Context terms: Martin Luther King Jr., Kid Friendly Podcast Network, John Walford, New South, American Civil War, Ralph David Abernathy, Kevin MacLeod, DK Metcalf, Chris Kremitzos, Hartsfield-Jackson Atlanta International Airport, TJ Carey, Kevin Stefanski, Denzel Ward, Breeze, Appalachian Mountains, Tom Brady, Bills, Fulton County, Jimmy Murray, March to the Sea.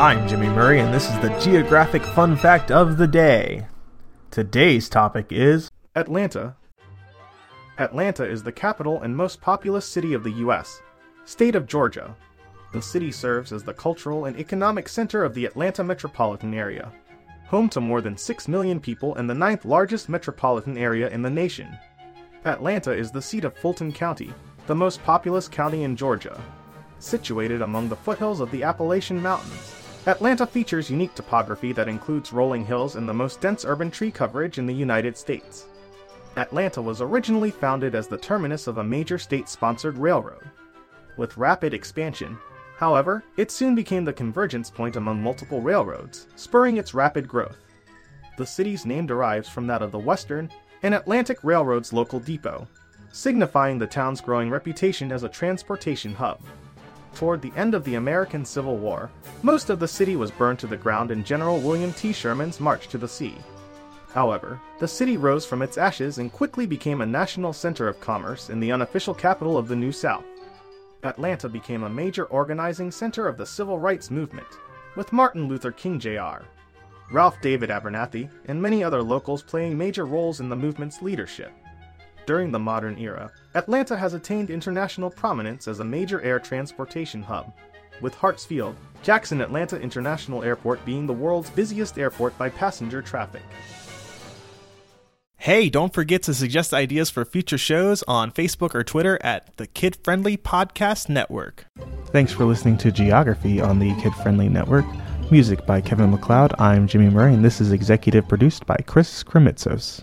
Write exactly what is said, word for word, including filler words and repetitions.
I'm Jimmy Murray, and this is the Geographic Fun Fact of the Day. Today's topic is Atlanta. Atlanta is the capital and most populous city of the U S state of Georgia. The city serves as the cultural and economic center of the Atlanta metropolitan area, home to more than six million people and the ninth largest metropolitan area in the nation. Atlanta is the seat of Fulton County, the most populous county in Georgia. Situated among the foothills of the Appalachian Mountains, Atlanta features unique topography that includes rolling hills and the most dense urban tree coverage in the United States. Atlanta was originally founded as the terminus of a major state-sponsored railroad. With rapid expansion, however, it soon became the convergence point among multiple railroads, spurring its rapid growth. The city's name derives from that of the Western and Atlantic Railroad's local depot, signifying the town's growing reputation as a transportation hub. Toward the end of the American Civil War, most of the city was burned to the ground in General William T. Sherman's March to the Sea. However, the city rose from its ashes and quickly became a national center of commerce and the unofficial capital of the New South. Atlanta became a major organizing center of the civil rights movement, with Martin Luther King Junior, Ralph David Abernathy, and many other locals playing major roles in the movement's leadership. During the modern era, Atlanta has attained international prominence as a major air transportation hub, with Hartsfield-Jackson Atlanta International Airport being the world's busiest airport by passenger traffic. Hey, don't forget to suggest ideas for future shows on Facebook or Twitter at the Kid Friendly Podcast Network. Thanks for listening to Geography on the Kid Friendly Network. Music by Kevin MacLeod. I'm Jimmy Murray, and this is executive produced by Chris Kremitzos.